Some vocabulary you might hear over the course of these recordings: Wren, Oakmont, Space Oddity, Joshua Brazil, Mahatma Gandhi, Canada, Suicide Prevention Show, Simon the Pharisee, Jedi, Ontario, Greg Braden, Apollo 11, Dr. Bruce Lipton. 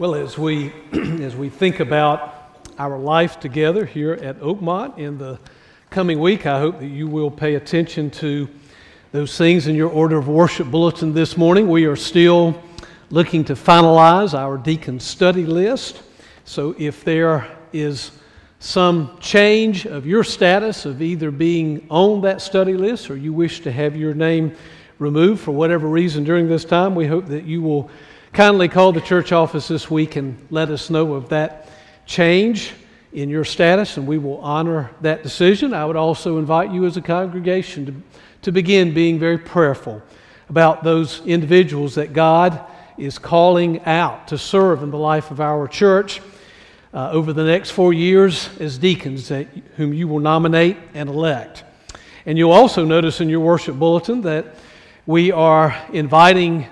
Well, as we think about our life together here at Oakmont in the coming week, I hope that you will pay attention to those things in your order of worship bulletin this morning. We are still looking to finalize our deacon study list. So if there is some change of your status of either being on that study list or you wish to have your name removed for whatever reason during this time, we hope that you will kindly call the church office this week and let us know of that change in your status, and we will honor that decision. I would also invite you as a congregation to begin being very prayerful about those individuals that God is calling out to serve in the life of our church over the next 4 years as deacons whom you will nominate and elect. And you'll also notice in your worship bulletin that we are inviting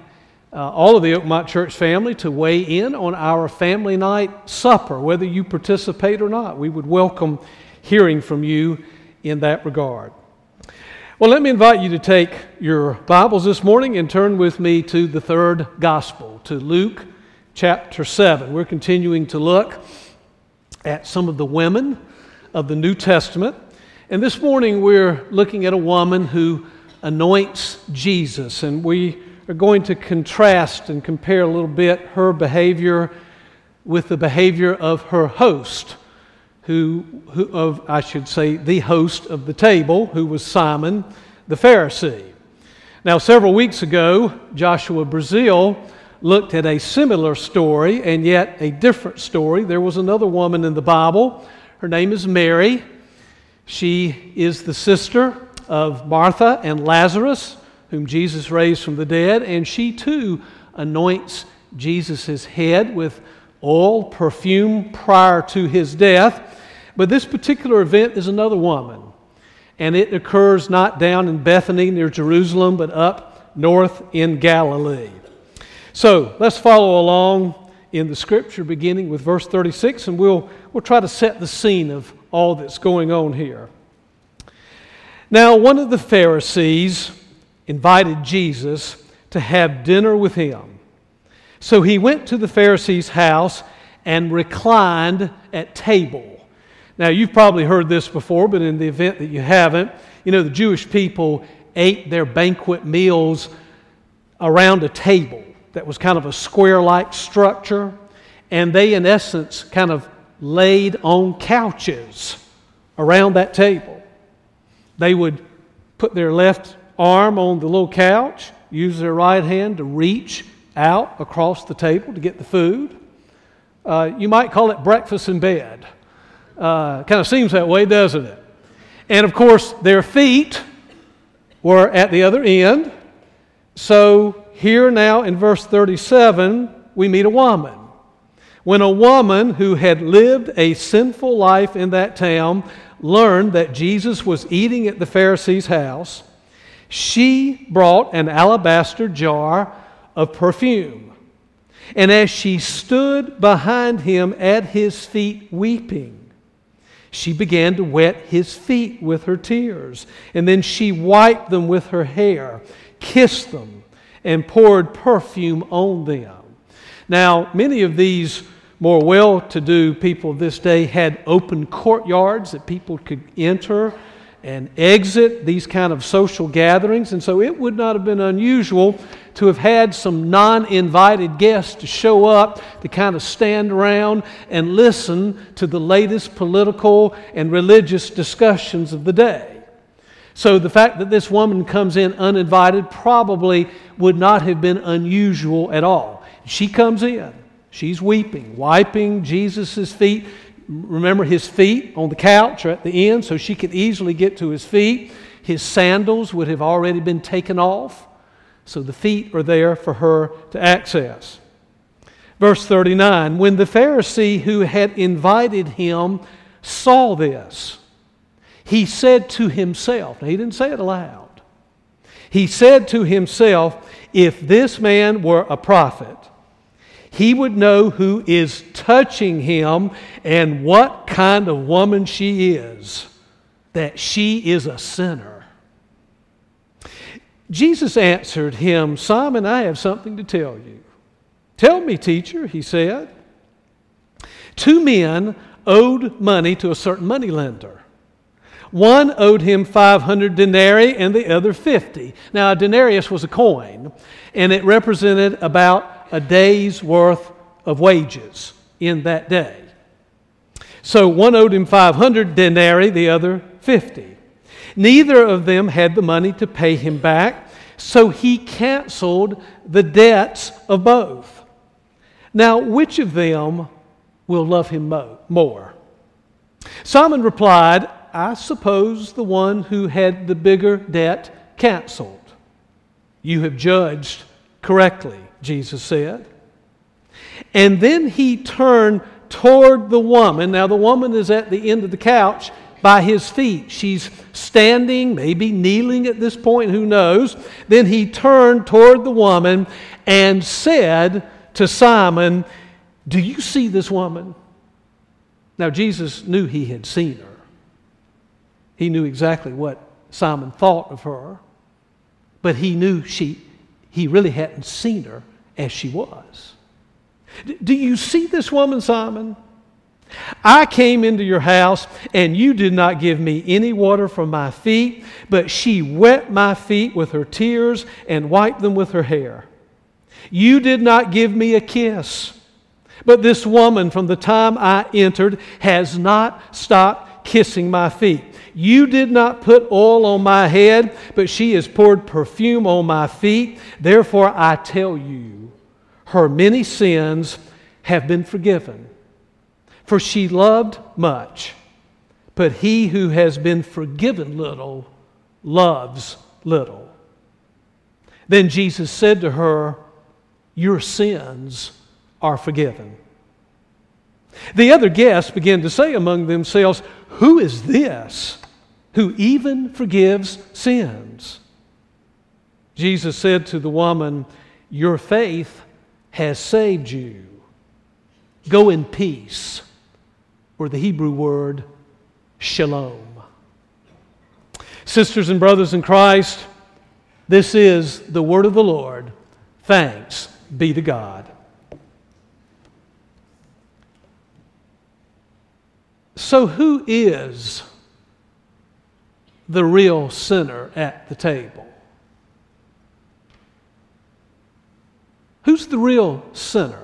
all of the Oakmont Church family to weigh in on our family night supper, whether you participate or not. We would welcome hearing from you in that regard. Well, let me invite you to take your Bibles this morning and turn with me to the third gospel, to Luke chapter 7. We're continuing to look at some of the women of the New Testament. And this morning we're looking at a woman who anoints Jesus, and we are going to contrast and compare a little bit her behavior with the behavior of her host, the host of the table, who was Simon the Pharisee. Now, several weeks ago, Joshua Brazil looked at a similar story, and yet a different story. There was another woman in the Bible. Her name is Mary. She is the sister of Martha and Lazarus, whom Jesus raised from the dead, and she too anoints Jesus' head with oil, perfume prior to his death. But this particular event is another woman, and it occurs not down in Bethany near Jerusalem, but up north in Galilee. So let's follow along in the scripture, beginning with verse 36, and we'll try to set the scene of all that's going on here. Now, one of the Pharisees invited Jesus to have dinner with him. So he went to the Pharisee's house and reclined at table. Now, you've probably heard this before, but in the event that you haven't, you know, the Jewish people ate their banquet meals around a table that was kind of a square-like structure, and they, in essence, kind of laid on couches around that table. They would put their left arm on the little couch, use their right hand to reach out across the table to get the food. You might call it breakfast in bed. Kind of seems that way, doesn't it? And of course, their feet were at the other end. So here now in verse 37, we meet a woman. When a woman who had lived a sinful life in that town learned that Jesus was eating at the Pharisee's house, she brought an alabaster jar of perfume. And as she stood behind him at his feet weeping, she began to wet his feet with her tears. And then she wiped them with her hair, kissed them, and poured perfume on them. Now, many of these more well-to-do people this day had open courtyards that people could enter and exit these kind of social gatherings, and so it would not have been unusual to have had some non-invited guests to show up to kind of stand around and listen to the latest political and religious discussions of the day. So the fact that this woman comes in uninvited probably would not have been unusual at all. She comes in, she's weeping, wiping Jesus' feet. Remember, his feet on the couch are at the end, so she could easily get to his feet. His sandals would have already been taken off, so the feet are there for her to access. Verse 39, when the Pharisee who had invited him saw this, he said to himself, now he didn't say it aloud, he said to himself, if this man were a prophet, he would know who is touching him and what kind of woman she is, that she is a sinner. Jesus answered him, Simon, I have something to tell you. Tell me, teacher, he said. Two men owed money to a certain moneylender. One owed him 500 denarii and the other 50. Now, a denarius was a coin, and it represented about a day's worth of wages in that day. So one owed him 500 denarii, the other 50. Neither of them had the money to pay him back, so he canceled the debts of both. Now, which of them will love him more? Simon replied, I suppose the one who had the bigger debt canceled. You have judged correctly, Jesus said. And then he turned toward the woman. Now the woman is at the end of the couch by his feet. She's standing, maybe kneeling at this point, who knows. Then he turned toward the woman and said to Simon, do you see this woman? Now Jesus knew he had seen her. He knew exactly what Simon thought of her, but he knew he really hadn't seen her as she was. Do you see this woman, Simon? I came into your house, and you did not give me any water for my feet, but she wet my feet with her tears and wiped them with her hair. You did not give me a kiss, but this woman from the time I entered has not stopped kissing my feet. You did not put oil on my head, but she has poured perfume on my feet. Therefore I tell you, her many sins have been forgiven, for she loved much. But he who has been forgiven little loves little. Then Jesus said to her, your sins are forgiven. The other guests began to say among themselves, who is this who even forgives sins? Jesus said to the woman, your faith has saved you. Go in peace, or the Hebrew word, shalom. Sisters and brothers in Christ, this is the word of the Lord. Thanks be to God. So who is the real sinner at the table? Who's the real sinner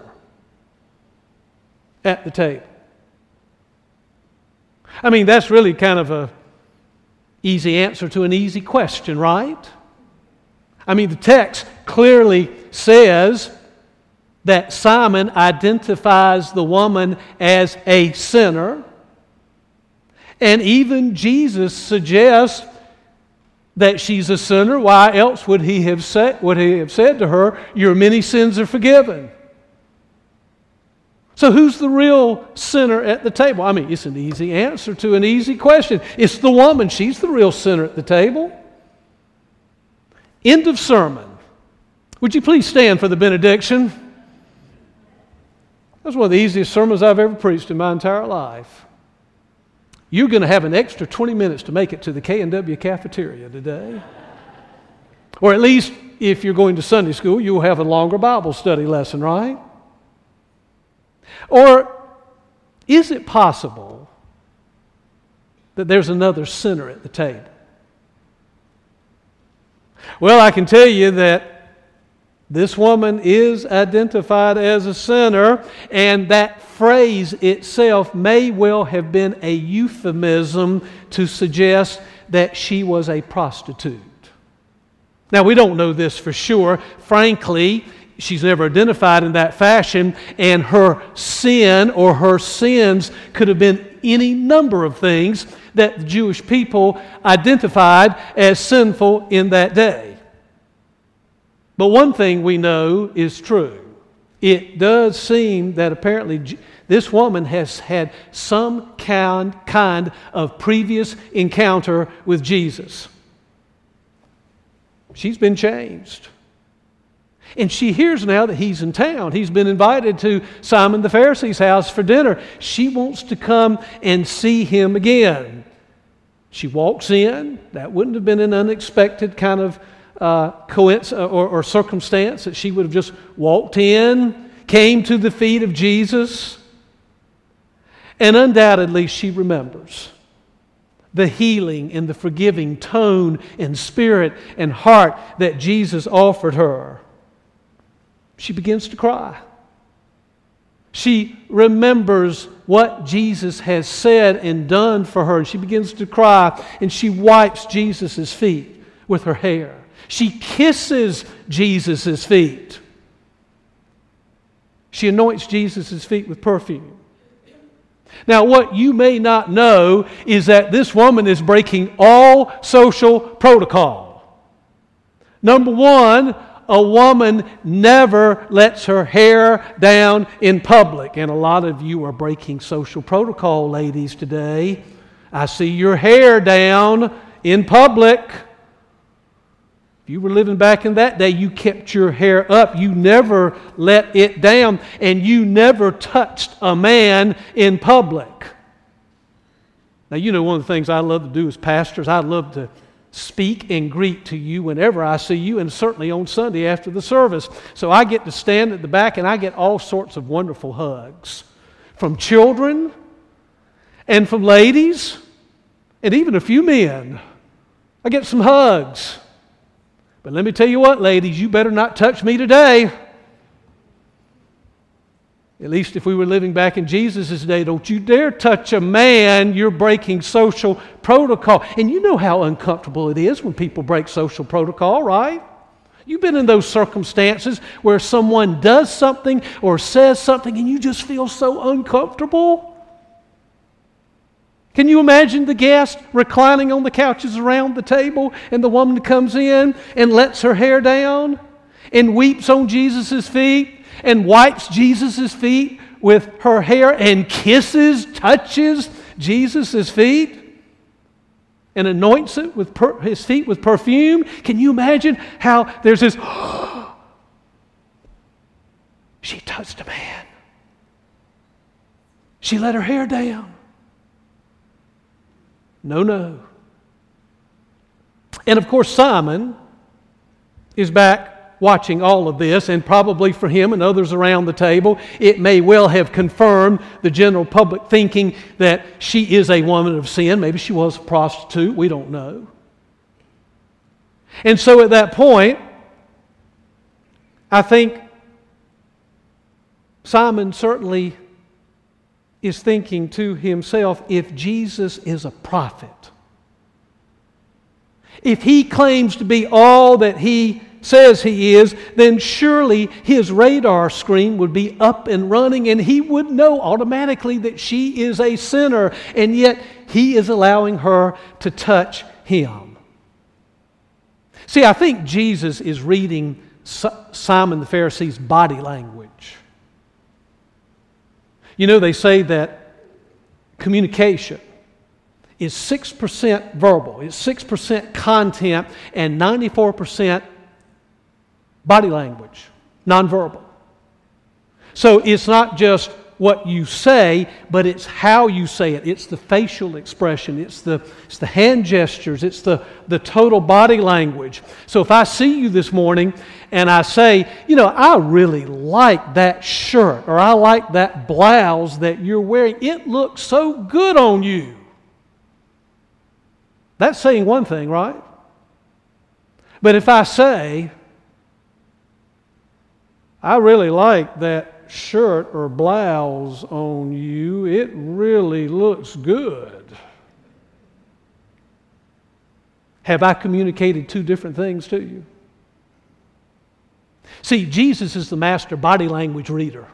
at the table? I mean, that's really kind of an easy answer to an easy question, right? I mean, the text clearly says that Simon identifies the woman as a sinner. And even Jesus suggests that she's a sinner. Why else would he have said to her, your many sins are forgiven? So who's the real sinner at the table? I mean, it's an easy answer to an easy question. It's the woman. She's the real sinner at the table. End of sermon. Would you please stand for the benediction? That's one of the easiest sermons I've ever preached in my entire life. You're going to have an extra 20 minutes to make it to the K&W cafeteria today. Or at least if you're going to Sunday school, you'll have a longer Bible study lesson, right? Or is it possible that there's another sinner at the table? Well, I can tell you that this woman is identified as a sinner, and that phrase itself may well have been a euphemism to suggest that she was a prostitute. Now, we don't know this for sure. Frankly, she's never identified in that fashion, and her sin or her sins could have been any number of things that the Jewish people identified as sinful in that day. But one thing we know is true. It does seem that apparently this woman has had some kind of previous encounter with Jesus. She's been changed. And she hears now that he's in town. He's been invited to Simon the Pharisee's house for dinner. She wants to come and see him again. She walks in. That wouldn't have been an unexpected kind of coincidence or circumstance, that she would have just walked in, came to the feet of Jesus. And undoubtedly, she remembers the healing and the forgiving tone and spirit and heart that Jesus offered her. She begins to cry. She remembers what Jesus has said and done for her, and she begins to cry, and she wipes Jesus' feet with her hair. She kisses Jesus' feet. She anoints Jesus' feet with perfume. Now, what you may not know is that this woman is breaking all social protocol. Number one, a woman never lets her hair down in public. And a lot of you are breaking social protocol, ladies, today. I see your hair down in public. If you were living back in that day, you kept your hair up. You never let it down, and you never touched a man in public. Now, you know, one of the things I love to do as pastors, I love to speak and greet to you whenever I see you, and certainly on Sunday after the service. So I get to stand at the back, and I get all sorts of wonderful hugs from children and from ladies and even a few men. I get some hugs. But let me tell you what, ladies, you better not touch me today. At least if we were living back in Jesus' day, don't you dare touch a man. You're breaking social protocol. And you know how uncomfortable it is when people break social protocol, right? You've been in those circumstances where someone does something or says something and you just feel so uncomfortable. Can you imagine the guest reclining on the couches around the table, and the woman comes in and lets her hair down and weeps on Jesus' feet and wipes Jesus' feet with her hair and kisses, touches Jesus' feet and anoints it with his feet with perfume? Can you imagine how there's this, she touched a man. She let her hair down. No, no. And of course, Simon is back watching all of this, and probably for him and others around the table, it may well have confirmed the general public thinking that she is a woman of sin. Maybe she was a prostitute. We don't know. And so at that point, I think Simon certainly is thinking to himself, if Jesus is a prophet, if he claims to be all that he says he is, then surely his radar screen would be up and running, and he would know automatically that she is a sinner, and yet he is allowing her to touch him. See, I think Jesus is reading Simon the Pharisee's body language. You know, they say that communication is 6% verbal, it's 6% content, and 94% body language, nonverbal. So it's not just what you say, but it's how you say it. It's the facial expression, it's the hand gestures, it's the total body language. So if I see you this morning and I say, you know, I really like that shirt, or I like that blouse that you're wearing, it looks so good on you. That's saying one thing, right? But if I say, I really like that shirt or blouse on you, it really looks good. Have I communicated two different things to you? See, Jesus is the master body language reader.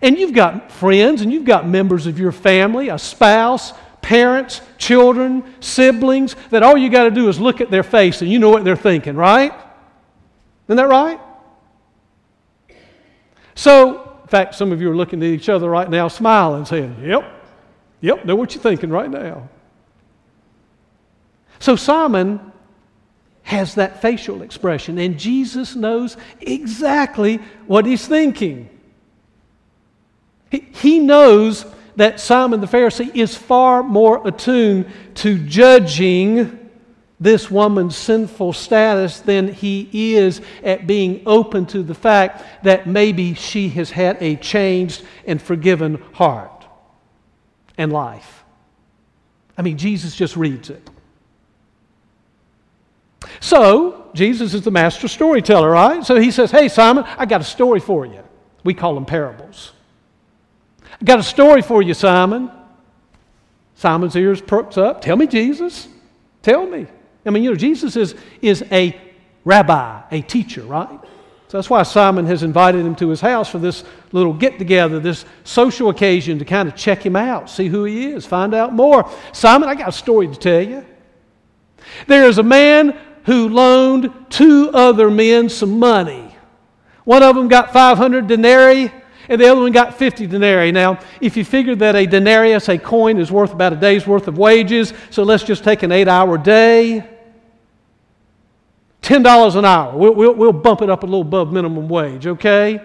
And you've got friends, and you've got members of your family, a spouse, parents, children, siblings, that all you got to do is look at their face and you know what they're thinking, right? Isn't that right? So, in fact, some of you are looking at each other right now, smiling, saying, yep, know what you're thinking right now. So Simon has that facial expression, and Jesus knows exactly what he's thinking. He knows that Simon the Pharisee is far more attuned to judging this woman's sinful status than he is at being open to the fact that maybe she has had a changed and forgiven heart and life. I mean, Jesus just reads it. So, Jesus is the master storyteller, right? So he says, hey, Simon, I got a story for you. We call them parables. I got a story for you, Simon. Simon's ears perks up. Tell me, Jesus. Tell me. I mean, Jesus is a rabbi, a teacher, right? So that's why Simon has invited him to his house for this little get-together, this social occasion to kind of check him out, see who he is, find out more. Simon, I got a story to tell you. There is a man who loaned two other men some money. One of them got 500 denarii, and the other one got 50 denarii. Now, if you figure that a denarius, a coin, is worth about a day's worth of wages, so let's just take an 8-hour day. $10 an hour. We'll bump it up a little above minimum wage, okay?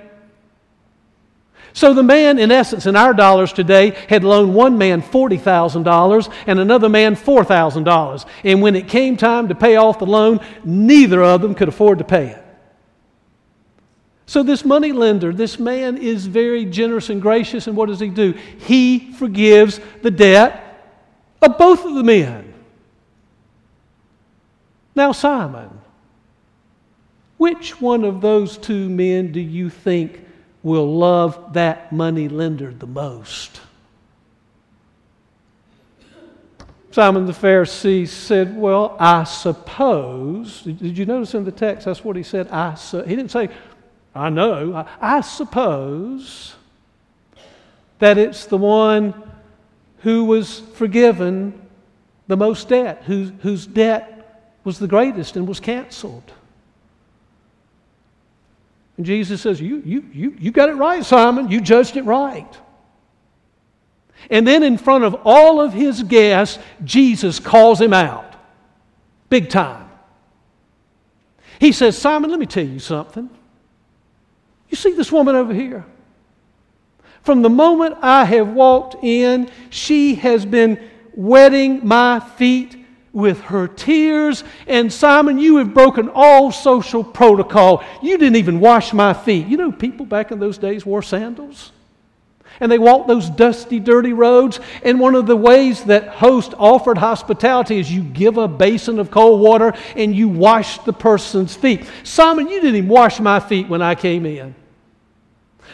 So the man, in essence, in our dollars today, had loaned one man $40,000 and another man $4,000. And when it came time to pay off the loan, neither of them could afford to pay it. So this money lender, this man is very generous and gracious, and what does he do? He forgives the debt of both of the men. Now, Simon, which one of those two men do you think will love that money lender the most? Simon the Pharisee said, well, I suppose. Did you notice in the text that's what he said? He didn't say, I know. I suppose that it's the one who was forgiven the most debt, whose debt was the greatest and was canceled. And Jesus says, you got it right, Simon. You judged it right. And then in front of all of his guests, Jesus calls him out. Big time. He says, Simon, let me tell you something. You see this woman over here? From the moment I have walked in, she has been wetting my feet with her tears. And Simon, you have broken all social protocol. You didn't even wash my feet. You know, people back in those days wore sandals. And they walked those dusty, dirty roads. And one of the ways that host offered hospitality is you give a basin of cold water and you wash the person's feet. Simon, you didn't even wash my feet when I came in.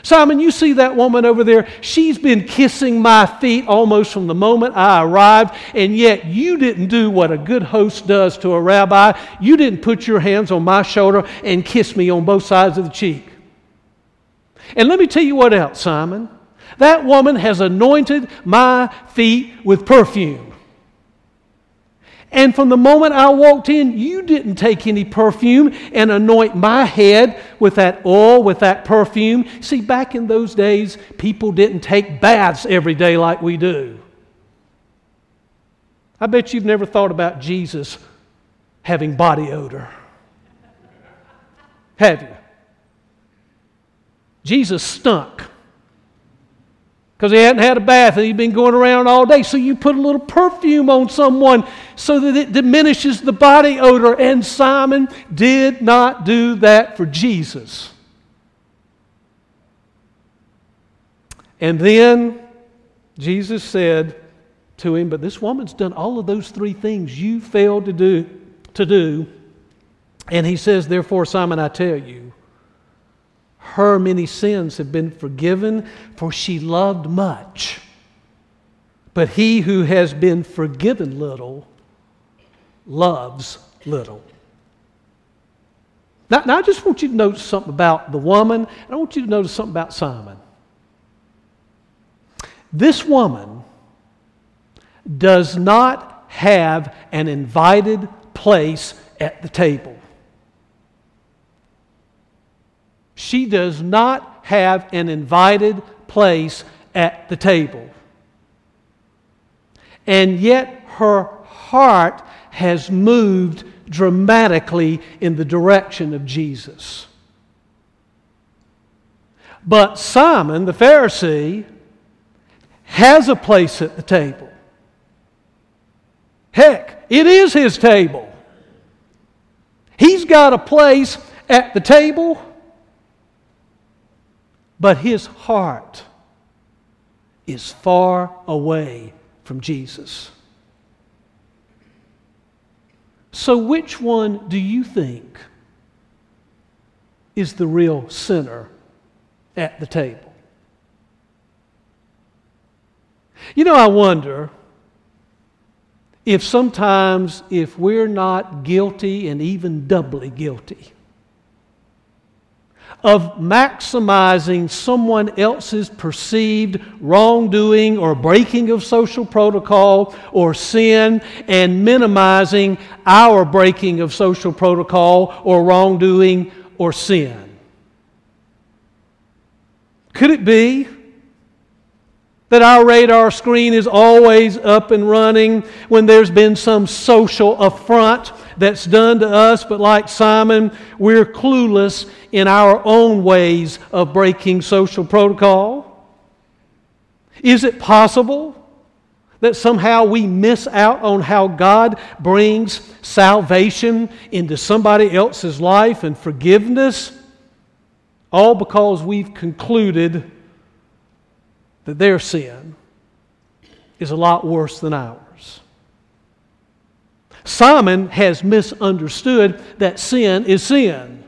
Simon, you see that woman over there? She's been kissing my feet almost from the moment I arrived, and yet you didn't do what a good host does to a rabbi. You didn't put your hands on my shoulder and kiss me on both sides of the cheek. And let me tell you what else, Simon. That woman has anointed my feet with perfume. And from the moment I walked in, you didn't take any perfume and anoint my head with that oil, with that perfume. See, back in those days, people didn't take baths every day like we do. I bet you've never thought about Jesus having body odor. Have you? Jesus stunk. Because he hadn't had a bath and he'd been going around all day. So you put a little perfume on someone so that it diminishes the body odor. And Simon did not do that for Jesus. And then Jesus said to him, but this woman's done all of those three things you failed to do. And he says, therefore, Simon, I tell you, her many sins have been forgiven, for she loved much. But he who has been forgiven little loves little. Now I just want you to notice something about the woman, and I want you to notice something about Simon. This woman does not have an invited place at the table. She does not have an invited place at the table. And yet her heart has moved dramatically in the direction of Jesus. But Simon, the Pharisee, has a place at the table. Heck, it is his table. He's got a place at the table, but his heart is far away from Jesus. So which one do you think is the real sinner at the table? You know, I wonder if sometimes if we're not guilty and even doubly guilty of maximizing someone else's perceived wrongdoing or breaking of social protocol or sin and minimizing our breaking of social protocol or wrongdoing or sin. Could it be that our radar screen is always up and running when there's been some social affront that's done to us, but like Simon, we're clueless in our own ways of breaking social protocol? Is it possible that somehow we miss out on how God brings salvation into somebody else's life and forgiveness, all because we've concluded that their sin is a lot worse than ours? Simon has misunderstood that sin is sin.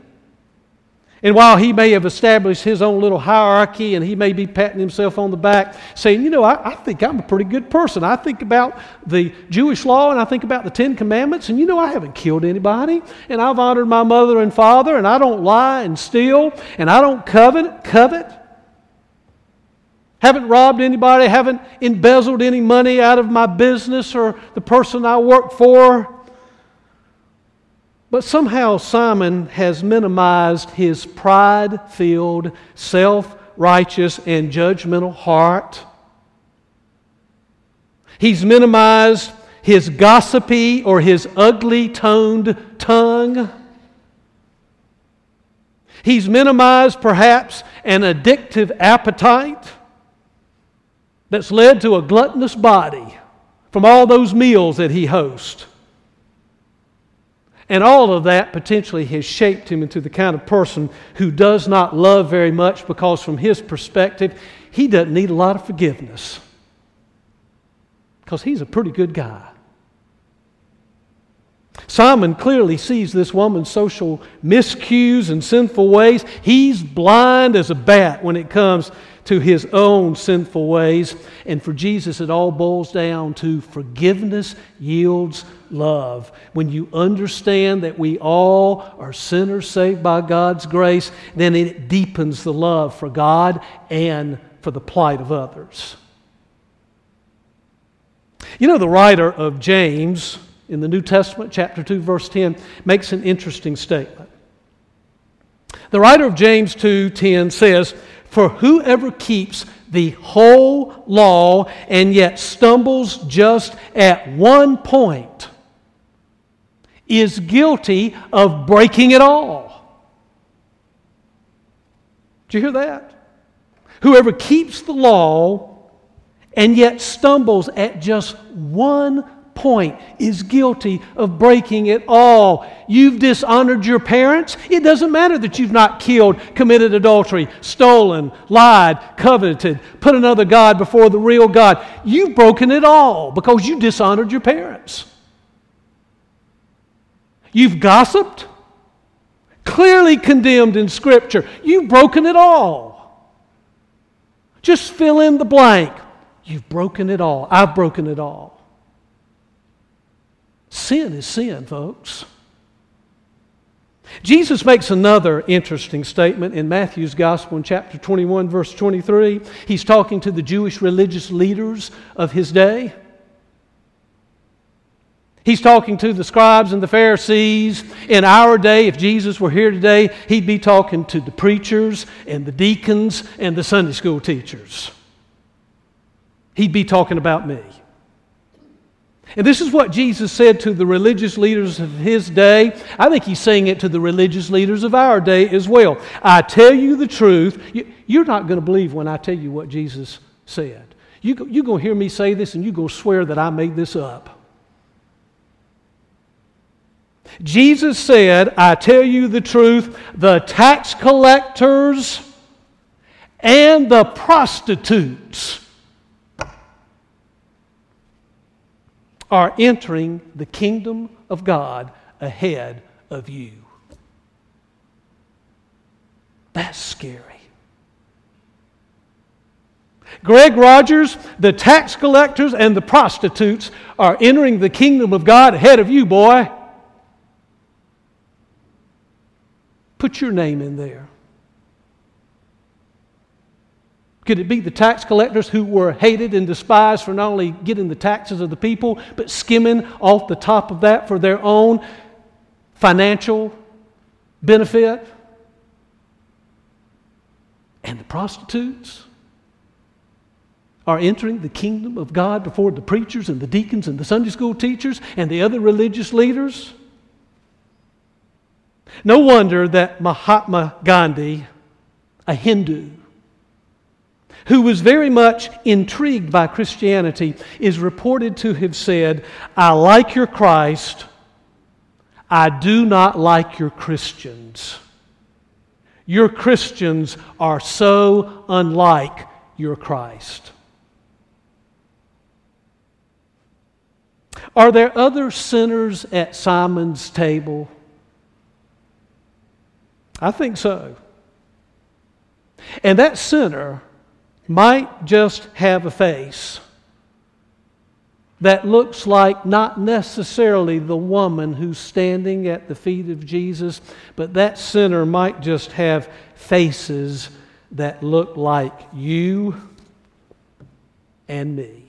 And while he may have established his own little hierarchy and he may be patting himself on the back saying, you know, I think I'm a pretty good person. I think about the Jewish law and I think about the Ten Commandments and, you know, I haven't killed anybody and I've honored my mother and father and I don't lie and steal and I don't covet. Haven't robbed anybody, haven't embezzled any money out of my business or the person I work for. But somehow Simon has minimized his pride-filled, self-righteous, and judgmental heart. He's minimized his gossipy or his ugly-toned tongue. He's minimized perhaps an addictive appetite that's led to a gluttonous body from all those meals that he hosts. And all of that potentially has shaped him into the kind of person who does not love very much because from his perspective, he doesn't need a lot of forgiveness because he's a pretty good guy. Simon clearly sees this woman's social miscues and sinful ways. He's blind as a bat when it comes to his own sinful ways. And for Jesus, it all boils down to forgiveness yields love. When you understand that we all are sinners saved by God's grace, then it deepens the love for God and for the plight of others. You know, the writer of James in the New Testament, chapter 2, verse 10, makes an interesting statement. The writer of James 2:10 says, "For whoever keeps the whole law and yet stumbles just at one point is guilty of breaking it all." Did you hear that? Whoever keeps the law and yet stumbles at just one point is guilty of breaking it all. You've dishonored your parents. It doesn't matter that you've not killed, committed adultery, stolen, lied, coveted, put another God before the real God. You've broken it all because you dishonored your parents. You've gossiped, clearly condemned in Scripture. You've broken it all. Just fill in the blank. You've broken it all. I've broken it all. Sin is sin, folks. Jesus makes another interesting statement in Matthew's Gospel in chapter 21, verse 23. He's talking to the Jewish religious leaders of his day. He's talking to the scribes and the Pharisees. In our day, if Jesus were here today, he'd be talking to the preachers and the deacons and the Sunday school teachers. He'd be talking about me. And this is what Jesus said to the religious leaders of his day. I think he's saying it to the religious leaders of our day as well. I tell you the truth. You're not going to believe when I tell you what Jesus said. You're going to hear me say this and you're going to swear that I made this up. Jesus said, I tell you the truth, the tax collectors and the prostitutes are entering the kingdom of God ahead of you. That's scary. Greg Rogers, the tax collectors and the prostitutes are entering the kingdom of God ahead of you, boy. Put your name in there. Could it be the tax collectors who were hated and despised for not only getting the taxes of the people, but skimming off the top of that for their own financial benefit? And the prostitutes are entering the kingdom of God before the preachers and the deacons and the Sunday school teachers and the other religious leaders. No wonder that Mahatma Gandhi, a Hindu, who was very much intrigued by Christianity, is reported to have said, I like your Christ, I do not like your Christians. Your Christians are so unlike your Christ. Are there other sinners at Simon's table? I think so. And that sinner might just have a face that looks like not necessarily the woman who's standing at the feet of Jesus, but that sinner might just have faces that look like you and me.